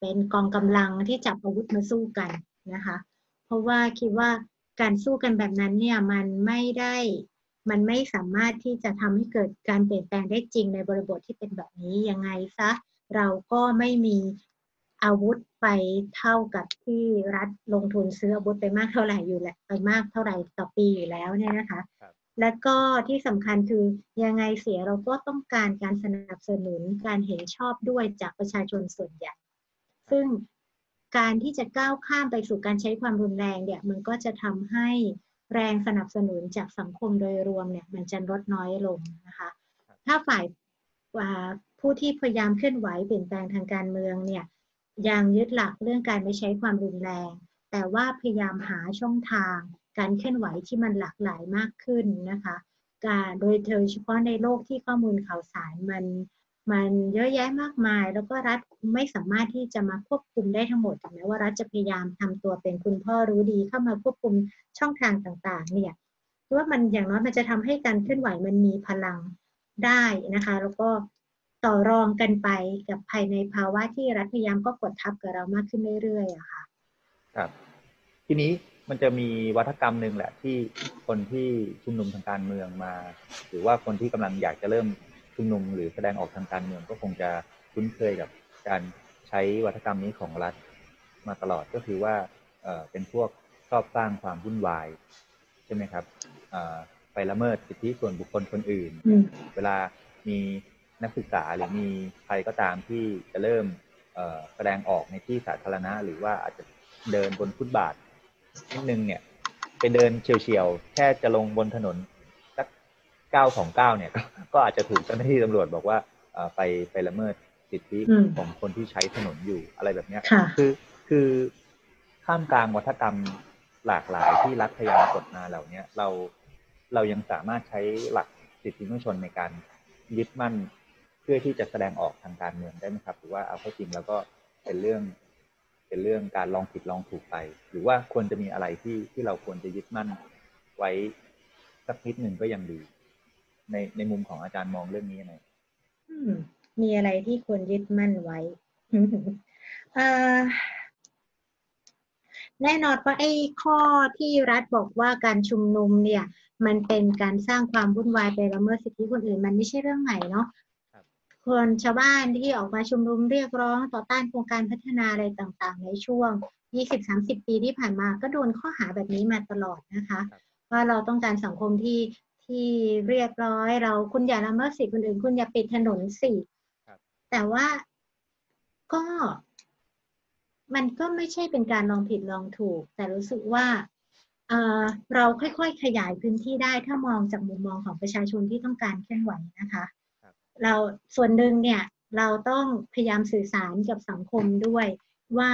เป็นกองกำลังที่จับอาวุธมาสู้กันนะคะเพราะว่าคิดว่าการสู้กันแบบนั้นเนี่ยมันไม่สามารถที่จะทำให้เกิดการเปลี่ยนแปลงได้จริงในบริบทที่เป็นแบบนี้ยังไงซะเราก็ไม่มีอาวุธไปเท่ากับที่รัฐลงทุนซื้ออาวุธไปมากเท่าไหร่อยู่แล้วไปมากเท่าไหร่ต่อปีอยู่แล้วเนี่ยนะคะและก็ที่สำคัญคือยังไงเสียเราก็ต้องการการสนับสนุนการเห็นชอบด้วยจากประชาชนส่วนใหญ่ซึ่งการที่จะก้าวข้ามไปสู่การใช้ความรุนแรงเนี่ยมันก็จะทำให้แรงสนับสนุนจากสังคมโดยรวมเนี่ยมันจะลดน้อยลงนะคะถ้าฝ่ายผู้ที่พยายามเคลื่อนไหวเปลี่ยนแปลงทางการเมืองเนี่ยยังยึดหลักเรื่องการไม่ใช้ความรุนแรงแต่ว่าพยายามหาช่องทางการเคลื่อนไหวที่มันหลากหลายมากขึ้นนะคะโดยเฉพาะในโลกที่ข้อมูลข่าวสารมันเยอะแยะมากมายแล้วก็รัฐไม่สามารถที่จะมาควบคุมได้ทั้งหมดถึงแม้ว่ารัฐจะพยายามทำตัวเป็นคุณพ่อรู้ดีเข้ามาควบคุมช่องทางต่างๆเนี่ยเพราะว่ามันอย่างน้อยมันจะทำให้การเคลื่อนไหวมันมีพลังได้นะคะแล้วก็ต่อรองกันไปกับภายในภาวะที่รัฐพยายามก็กดทับกับเรามากขึ้นเรื่อยๆอะค่ะครับทีนี้มันจะมีวัฒกรรมหนึ่งแหละที่คนที่ชุมนุมทางการเมืองมาหรือว่าคนที่กำลังอยากจะเริ่มชุมนุมหรือแสดงออกทางการเมืองก็คงจะคุ้นเคยกับการใช้วัฒกรรมนี้ของรัฐมาตลอดก็คือว่าเป็นพวกชอบสร้างความวุ่นวายใช่ไหมครับไปละเมิดสิทธิส่วนบุคคลคนอื่นเวลามีนักศึกษาหรือมีใครก็ตามที่จะเริ่มแสดงออกในที่สาธารณะหรือว่าอาจจะเดินบนฟุตบาทนิดนึงเนี่ยไปเดินเฉียวๆแค่จะลงบนถนนสัก929เนี่ยก็อาจจะถูกเจ้าหน้าที่ตำรวจบอกว่าไปละเมิดสิทธิของคนที่ใช้ถนนอยู่อะไรแบบนี้คือข้ามกลางวัฒกรรมหลากหลายที่รัฐพยายามกดมาเหล่านี้เรายังสามารถใช้หลักสิทธิมนุษยชนในการยึดมั่นเพื่อที่จะแสดงออกทางการเมืองได้ไหมครับหรือว่าเอาเข้าจริงแล้วก็เป็นเรื่องการลองผิดลองถูกไปหรือว่าควรจะมีอะไรที่เราควรจะยึดมั่นไว้สักนิดหนึ่งก็ยังดีในมุมของอาจารย์มองเรื่องนี้ยังไงมีอะไรที่ควรยึดมั่นไว้ แน่นอนว่าไอ้ข้อที่รัฐบอกว่าการชุมนุมเนี่ยมันเป็นการสร้างความวุ่นวายไปละเมิดสิทธิคนอื่นมันไม่ใช่เรื่องใหม่เนาะคนชาวบ้านที่ออกมาชุมนุมเรียกร้องต่อต้านโครงการพัฒนาอะไรต่างๆในช่วง 20-30 ปีที่ผ่านมาก็โดนข้อหาแบบนี้มาตลอดนะคะว่าเราต้องการสังคมที่เรียบร้อยเราคุณอย่าละเมิดสิทธิคนอื่นคุณอย่าปิดถนนสิแต่ว่าก็มันก็ไม่ใช่เป็นการลองผิดลองถูกแต่รู้สึกว่า เราค่อยๆขยายพื้นที่ได้ถ้ามองจากมุมมองของประชาชนที่ต้องการเคลื่อนไหวนะคะเราส่วนหนึ่งเนี่ยเราต้องพยายามสื่อสารกับสังคมด้วยว่า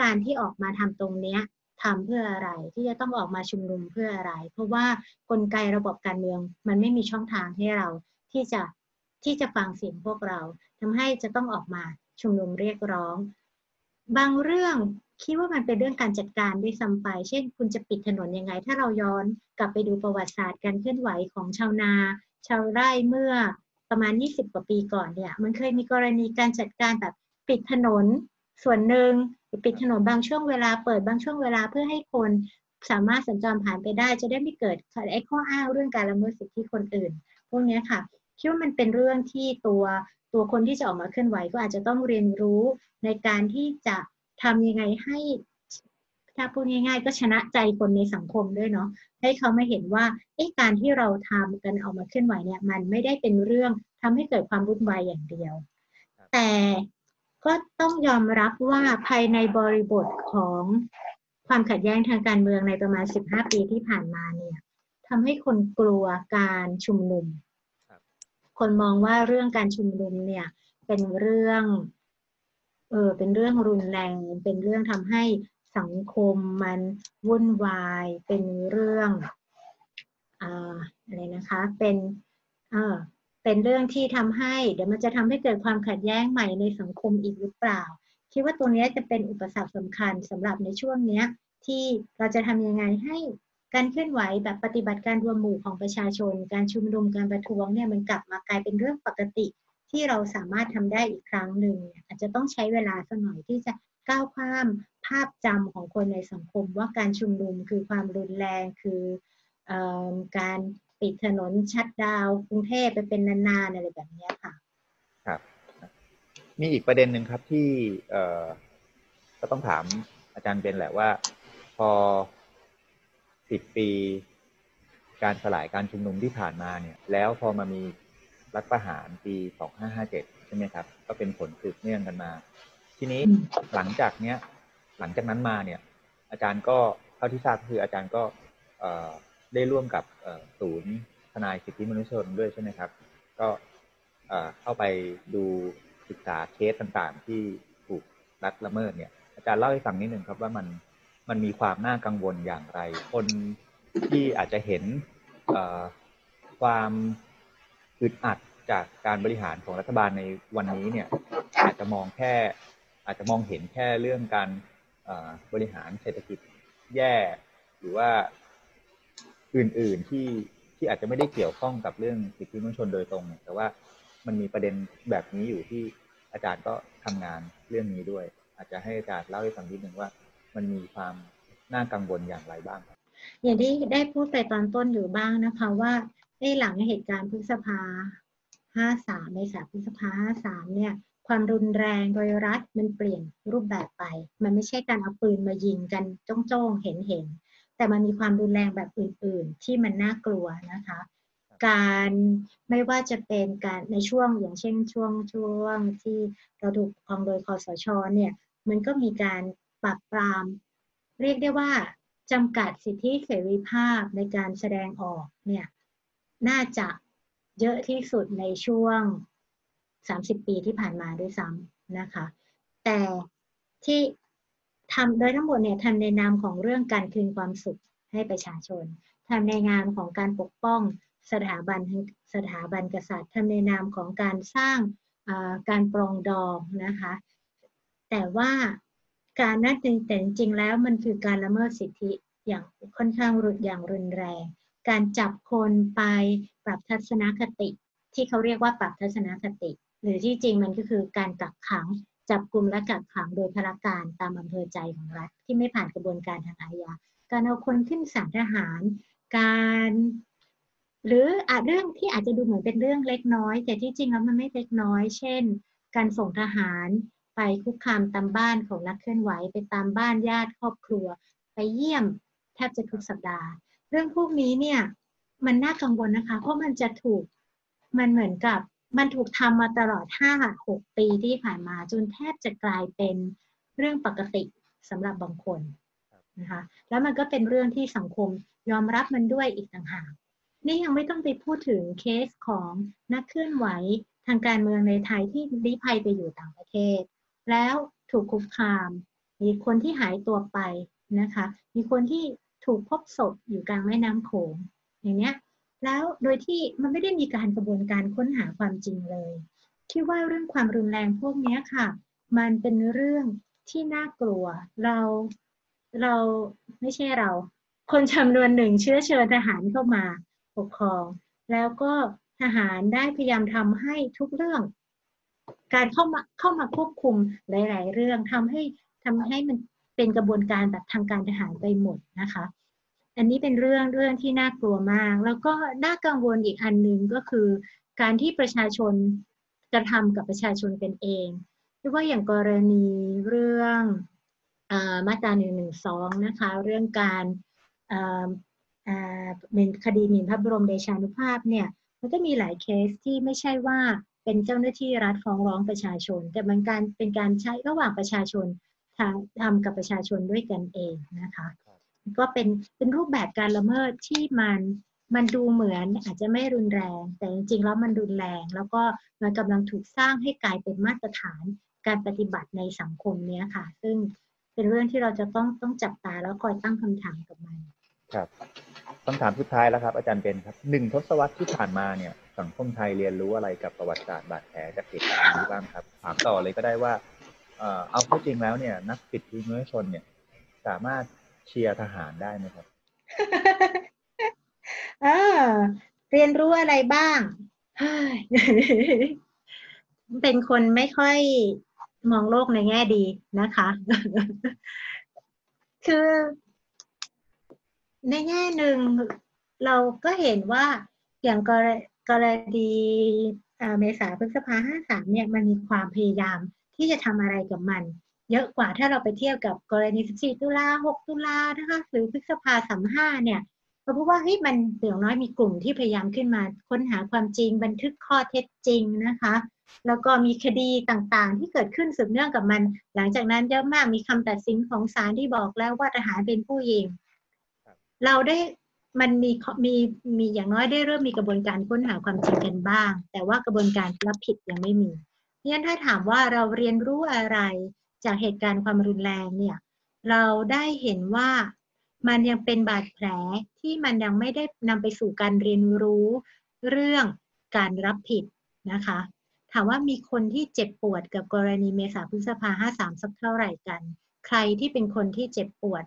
การที่ออกมาทำตรงเนี้ยทำเพื่ออะไรที่จะต้องออกมาชุมนุมเพื่ออะไรเพราะว่ากลไกระบบการเมืองมันไม่มีช่องทางให้เราที่จะฟังเสียงพวกเราทำให้จะต้องออกมาชุมนุมเรียกร้องบางเรื่องคิดว่ามันเป็นเรื่องการจัดการด้วยซ้ำไปเช่นคุณจะปิดถนนยังไงถ้าเราย้อนกลับไปดูประวัติศาสตร์การเคลื่อนไหวของชาวนาชาวไร่เมื่อประมาณ20กว่าปีก่อนเนี่ยมันเคยมีกรณีการจัดการแบบปิดถนนส่วนหนึ่งปิดถนนบางช่วงเวลาเปิดบางช่วงเวลาเพื่อให้คนสามารถสัญจรผ่านไปได้จะได้ไม่เกิดข้ออ้างเรื่องการละเมิดสิทธิคนอื่นพวกนี้ค่ะคิดว่ามันเป็นเรื่องที่ตัวคนที่จะออกมาเคลื่อนไหวก็อาจจะต้องเรียนรู้ในการที่จะทำยังไงให้ถ้าพูดง่ายๆก็ชนะใจคนในสังคมด้วยเนาะให้เขามาเห็นว่าการที่เราทำกันออกมาเคลื่อนไหวเนี่ยมันไม่ได้เป็นเรื่องทำให้เกิดความวุ่นวายอย่างเดียวแต่ก็ต้องยอมรับว่าภายในบริบทของความขัดแย้งทางการเมืองในประมาณ15ปีที่ผ่านมาเนี่ยทำให้คนกลัวการชุมนุมคนมองว่าเรื่องการชุมนุมเนี่ยเป็นเรื่องรุนแรงเป็นเรื่องทำให้สังคมมันวุ่นวายเป็นเรื่องอะไรนะคะเป็นเรื่องที่ทำให้เดี๋ยวมันจะทำให้เกิดความขัดแย้งใหม่ในสังคมอีกหรือเปล่าคิดว่าตัวนี้จะเป็นอุปสรรคสำคัญสำหรับในช่วงนี้ที่เราจะทำยังไงให้การเคลื่อนไหวแบบปฏิบัติการรวมหมู่ของประชาชนการชุมนุมการประท้วงเนี่ยมันกลับมากลายเป็นเรื่องปกติที่เราสามารถทำได้อีกครั้งหนึ่งอาจจะต้องใช้เวลาสักหน่อยที่จะก้าวข้ามภาพจำของคนในสังคมว่าการชุมนุมคือความรุนแรงคือการปิดถนนชัตดาวน์กรุงเทพไปเป็นนานๆอะไรแบบนี้ค่ะครับมีอีกประเด็นหนึ่งครับที่ก็ต้องถามอาจารย์เบนแหละว่าพอ10ปีการสลายการชุมนุมที่ผ่านมาเนี่ยแล้วพอมามีรัฐประหารปี2557ใช่ไหมครับก็เป็นผลสืบเนื่องกันมาทีนี้หลังจากนั้นมาเนี่ยอาจารย์ก็เท่าที่ทราบคืออาจารย์ก็ได้ร่วมกับศูนย์ทนายสิทธิมนุษยชนด้วยใช่ไหมครับก็เข้าไปดูศึกษาเคสต่างๆที่ถูกรัฐละเมิดเนี่ยอาจารย์เล่าให้ฟังนิดนึงครับว่ามันมีความน่ากังวลอย่างไรคนที่อาจจะเห็นความอึดอัดจากการบริหารของรัฐบาลในวันนี้เนี่ยอาจจะมองเห็นแค่เรื่องการบริหารเศรษฐกิจแย่หรือว่าอื่นๆที่อาจจะไม่ได้เกี่ยวข้องกับเรื่องสิทธิมนุษยชนโดยตรงแต่ว่ามันมีประเด็นแบบนี้อยู่ที่อาจารย์ก็ทำงานเรื่องนี้ด้วยอาจจะให้อาจารย์เล่าให้ฟังนิดนึงว่ามันมีความน่ากังวลอย่างไรบ้างครับอย่างที่ได้พูดไปตอนต้นอยู่บ้างนะคะว่าในหลังเหตุการณ์พฤษภา53ในพฤษภา53เนี่ยความรุนแรงโดยรัฐมันเปลี่ยนรูปแบบไปมันไม่ใช่การเอาปืนมายิงกันจ้องๆเห็นแต่มันมีความรุนแรงแบบอื่นๆที่มันน่ากลัวนะคะการไม่ว่าจะเป็นการในช่วงอย่างเช่นช่วงที่เราถูกครองโดยคสช.เนี่ยมันก็มีการปราบปรามเรียกได้ว่าจำกัดสิทธิเสรีภาพในการแสดงออกเนี่ยน่าจะเยอะที่สุดในช่วง30ปีที่ผ่านมาด้วยซ้ำนะคะแต่ที่ทำโดยทั้งหมดเนี่ยทำในนามของเรื่องการคืนความสุขให้ประชาชนทำในนามของการปกป้องสถาบันกษัตริย์ทำในนามของการสร้างการปรองดองนะคะแต่ว่าการนั้นแต่จริงแล้วมันคือการละเมิดสิทธิอย่างค่อนข้างรุนแรงการจับคนไปปรับทัศนคติที่เขาเรียกว่าปรับทัศนคติหรือที่จริงมันก็คือการกักขังจับกลุ่มและกักขังโดยพลการตามอำเภอใจของรัฐที่ไม่ผ่านกระบวนการทางอาญาการเอาคนขึ้นศาลทหารหรือเรื่องที่อาจจะดูเหมือนเป็นเรื่องเล็กน้อยแต่ที่จริงแล้วมันไม่เล็กน้อยเช่นการส่งทหารไปคุกคามตามบ้านของนักเคลื่อนไหวไปตามบ้านญาติครอบครัวไปเยี่ยมแทบจะทุกสัปดาห์เรื่องพวกนี้เนี่ยมันน่ากังวลนะคะเพราะมันเหมือนกับมันถูกทำมาตลอด 5-6 ปีที่ผ่านมาจนแทบจะกลายเป็นเรื่องปกติสำหรับบางคน นะคะแล้วมันก็เป็นเรื่องที่สังคมยอมรับมันด้วยอีกต่างหากนี่ยังไม่ต้องไปพูดถึงเคสของนักเคลื่อนไหวทางการเมืองในไทยที่ลี้ภัยไปอยู่ต่างประเทศแล้วถูกคุกคามมีคนที่หายตัวไปนะคะมีคนที่ถูกพบศพอยู่กลางแม่น้ำโขงอย่างเนี้ยแล้วโดยที่มันไม่ได้มีการกระบวนการค้นหาความจริงเลยคิดว่าเรื่องความรุนแรงพวกนี้ค่ะมันเป็นเรื่องที่น่ากลัวเราไม่ใช่เราคนจำนวนหนึ่งเชื้อเชิญทหารเข้ามาปกครองแล้วก็ทหารได้พยายามทำให้ทุกเรื่องการเข้ามาควบคุมหลายๆเรื่องทำให้มันเป็นกระบวนการแบบทางการทหารไปหมดนะคะอันนี้เป็นเรื่องที่น่ากลัวมากแล้วก็น่ากังวลอีกอันหนึ่งก็คือการที่ประชาชนกระทำกับประชาชนเป็นเองที่ว่าอย่างกรณีเรื่องมาตรา 112 นะคะเรื่องการเป็นคดีหมิ่นพระบรมเดชานุภาพเนี่ยมันก็มีหลายเคสที่ไม่ใช่ว่าเป็นเจ้าหน้าที่รัฐฟ้องร้องประชาชนแต่มันเป็นการใช้ระหว่างประชาชนทำกับประชาชนด้วยกันเองนะคะก็เป็นรูปแบบการละเมิดที่มันดูเหมือนอาจจะไม่รุนแรงแต่จริงๆแล้วมันรุนแรงแล้วก็มันกำลังถูกสร้างให้กลายเป็นมาตรฐานการปฏิบัติในสังคมนี้ค่ะซึ่งเป็นเรื่องที่เราจะต้องจับตาแล้วคอยตั้งคำถามกับมันครับคำถามสุดท้ายแล้วครับอาจารย์เบนครับหนึ่งทศวรรษที่ผ่านมาเนี่ยสังคมไทยเรียนรู้อะไรกับประวัติศาสตร์บาดแผลจากเหตุการณ์นี้บ้างครับถามต่อเลยก็ได้ว่าเอาเข้าจริงแล้วเนี่ยนักสิทธิมนุษยชนเนี่ยสามารถเชียร์ทหารได้ไหมครับเรียนรู้อะไรบ้าง เป็นคนไม่ค่อยมองโลกในแง่ดีนะคะ คือในแง่หนึ่งเราก็เห็นว่าอย่างกรณีเมษาพฤษภา53เนี่ยมันมีความพยายามที่จะทำอะไรกับมันเยอะกว่าถ้าเราไปเทียบกับกรณี14ตุลา6ตุลานะคะหรือพฤษภา35เนี่ยเราพบว่าเฮ้ยมันอย่างน้อยมีกลุ่มที่พยายามขึ้นมาค้นหาความจริงบันทึกข้อเท็จจริงนะคะแล้วก็มีคดีต่างๆที่เกิดขึ้นสืบเนื่องกับมันหลังจากนั้นเยอะมากมีคำตัดสินของศาลที่บอกแล้วว่าทหารเป็นผู้ยิงเราได้มันมีอย่างน้อยได้เริ่มมีกระบวนการค้นหาความจริงกันบ้างแต่ว่ากระบวนการรับผิดยังไม่มีงั้นถ้าถามว่าเราเรียนรู้อะไรจากเหตุการณ์ความรุนแรงเนี่ยเราได้เห็นว่ามันยังเป็นบาดแผลที่มันยังไม่ได้นำไปสู่การเรียนรู้เรื่องการรับผิดนะคะถามว่ามีคนที่เจ็บปวดกับกรณีเมษาพฤษภา53สักเท่าไหร่กันใครที่เป็นคนที่เจ็บปวด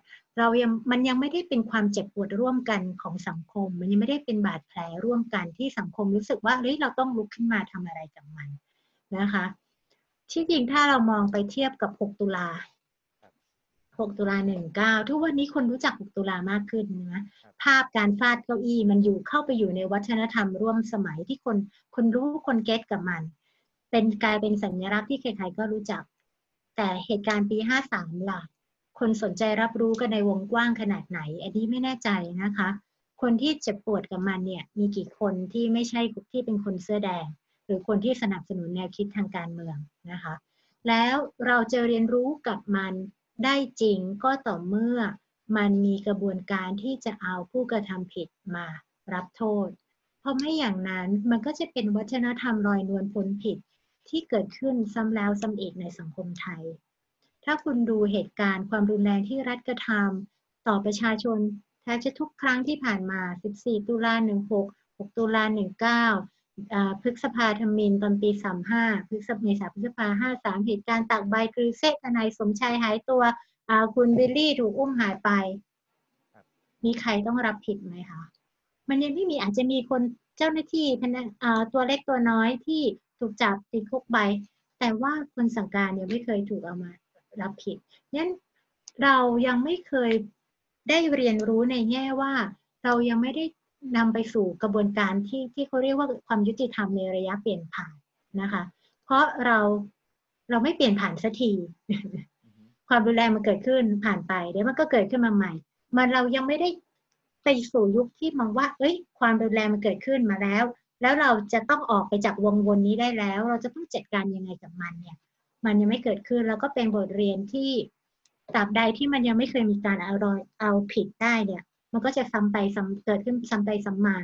มันยังไม่ได้เป็นความเจ็บปวดร่วมกันของสังคมมันยังไม่ได้เป็นบาดแผลร่วมกันที่สังคมรู้สึกว่าเฮ้ยเราต้องลุกขึ้นมาทำอะไรกับมันนะคะที่จริงถ้าเรามองไปเทียบกับ6 ตุลา 19ทุกวันนี้คนรู้จัก6ตุลามากขึ้นนะภาพการฟาดเก้าอี้มันเข้าไปอยู่ในวัฒนธรรมร่วมสมัยที่คนรู้คนเก็ตกับมันเป็นกลายเป็นสัญลักษณ์ที่ใครๆก็รู้จักแต่เหตุการณ์ปี53ล่ะคนสนใจรับรู้กันในวงกว้างขนาดไหนอันนี้ไม่แน่ใจนะคะคนที่เจ็บปวดกับมันเนี่ยมีกี่คนที่ไม่ใช่ที่เป็นคนเสื้อแดงหรือคนที่สนับสนุนแนวคิดทางการเมืองนะคะแล้วเราจะเรียนรู้กับมันได้จริงก็ต่อเมื่อมันมีกระบวนการที่จะเอาผู้กระทำผิดมารับโทษเพราะไม่อย่างนั้นมันก็จะเป็นวัฒนธรรมลอยนวลพ้นผิดที่เกิดขึ้นซ้ำแล้วซ้ำอีกในสังคมไทยถ้าคุณดูเหตุการณ์ความรุนแรงที่รัฐกระทำต่อประชาชนแทบจะทุกครั้งที่ผ่านมา14ตุลา16 6ตุลา19พฤษภาธมินตอนปี35พฤษภา 53เหตุการณ์ตากใบกรือเซทนายสมชายหายตัวคุณบิลลี่ถูกอุ้มหายไปมีใครต้องรับผิดไหมคะมันยังไม่มีอาจจะมีคนเจ้าหน้าที่ตัวเล็กตัวน้อยที่ถูกจับติดคุกไปแต่ว่าคนสั่งการยังไม่เคยถูกเอามารับผิดนั้นเรายังไม่เคยได้เรียนรู้ในแง่ว่าเรายังไม่ได้นำไปสู่กระบวนการที่เขาเรียกว่าความยุติธรรมในระยะเปลี่ยนผ่านนะคะเพราะเราไม่เปลี่ยนผ่านสักที ความรุนแรงมันเกิดขึ้นผ่านไปเดี๋ยวมันก็เกิดขึ้นมาใหม่เรายังไม่ได้ไปสู่ยุคที่มองว่าเอ้ยความรุนแรงมันเกิดขึ้นมาแล้วเราจะต้องออกไปจากวงวนนี้ได้แล้วเราจะต้องจัดการยังไงกับมันเนี่ยมันยังไม่เกิดขึ้นแล้วก็เป็นบทเรียนที่ ตราบใดที่มันยังไม่เคยมีการเอาผิดได้เนี่ยมันก็จะซ้ำไปซ้ำเกิดขึ้นซ้ำไปซ้ำมา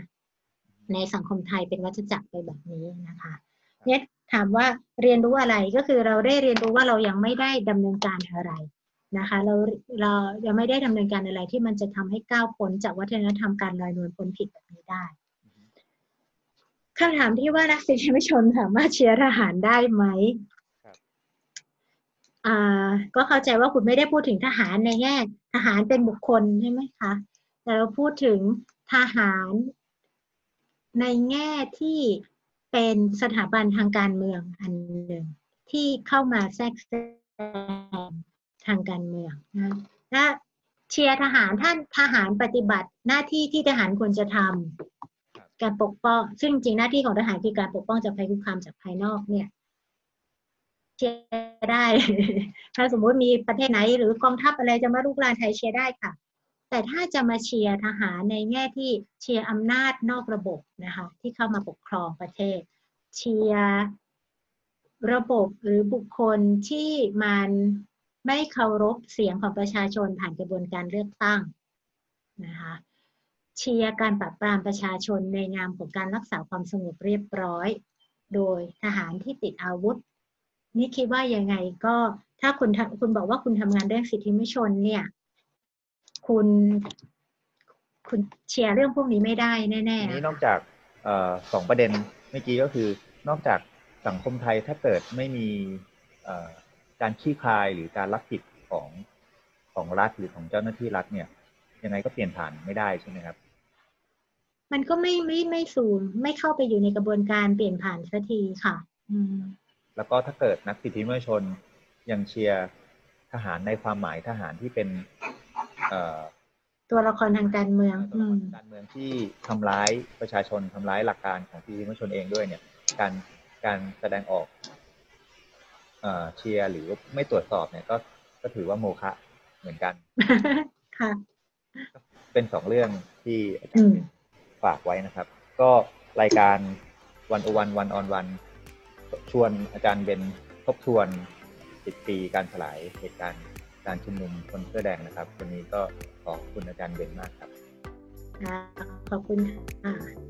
ในสังคมไทยเป็นวัฏจักรไปแบบนี้นะคะเนี่ยถามว่าเรียนรู้อะไรก็คือเราได้เรียนรู้ว่าเรายังไม่ได้ดำเนินการอะไรนะคะเรายังไม่ได้ดำเนินการอะไรที่มันจะทำให้ก้าวพ้นจากวัฒนธรรมการลอยนวลพ้นผิดแบบนี้ได้คำถามที่ว่านักสิทธิมนุษยชนสามารถเชียร์ทหารได้ไหมก็เข้าใจว่าคุณไม่ได้พูดถึงทหารในแง่ทหารเป็นบุคคลใช่ไหมคะแต่เราพูดถึงทหารในแง่ที่เป็นสถาบันทางการเมืองอันหนึ่งที่เข้ามาแทรกแซงทางการเมืองนะถ้าเชียร์ทหารท่านทหารปฏิบัติหน้าที่ที่ทหารควรจะทำการปกป้องซึ่งจริงหน้าที่ของทหารคือการปกป้องจากภัยคุกคามจากภายนอกเนี่ยเชียร์ได้ถ้าสมมุติมีประเทศไหนหรือกองทัพอะไรจะมาลุกรานไทยเชียร์ได้ค่ะแต่ถ้าจะมาเชียร์ทหารในแง่ที่เชียร์อำนาจนอกระบบนะคะที่เข้ามาปกครองประเทศเชียร์ระบบหรือบุคคลที่มันไม่เคารพเสียงของประชาชนผ่านกระบวนการเลือกตั้งนะคะเชียร์การปราบปรามประชาชนในนามของการรักษาความสงบเรียบร้อยโดยทหารที่ติดอาวุธนี่คิดว่ายังไงก็ถ้าคุณบอกว่าคุณทำงานเรื่องสิทธิมนุษยชนเนี่ยคุณเชียร์เรื่องพวกนี้ไม่ได้แน่ๆนี้นอกจากสองประเด็นเมื่อกี้ก็คือนอกจากสังคมไทยถ้าเกิดไม่มีการขี้คายหรือการรับผิดของรัฐหรือของเจ้าหน้าที่รัฐเนี่ยยังไงก็เปลี่ยนผ่านไม่ได้ใช่ไหมครับมันก็ไม่สูญไม่เข้าไปอยู่ในกระบวนการเปลี่ยนผ่านสักทีค่ะแล้วก็ถ้าเกิดนักสิทธิมนุษยชนยังเชียร์ทหารในความหมายทหารที่เป็นตัวละครทางการเมืองที่ทำร้ายประชาชนทำร้ายหลักการของสิทธิมนุษยชนเองด้วยเนี่ยการแสดงออกเชียร์หรือไม่ตรวจสอบเนี่ยก็ถือว่าโมฆะเหมือนกันค่ะเป็นสองเรื่องที่อาจารย์ฝากไว้นะครับก็รายการ101 One on Oneชวนอาจารย์เบนทบทวน10ปีการสลายเหตุการณ์การชุมนุมคนเสื้อแดงนะครับวันนี้ก็ขอบคุณอาจารย์เบนมากครับขอบคุณค่ะ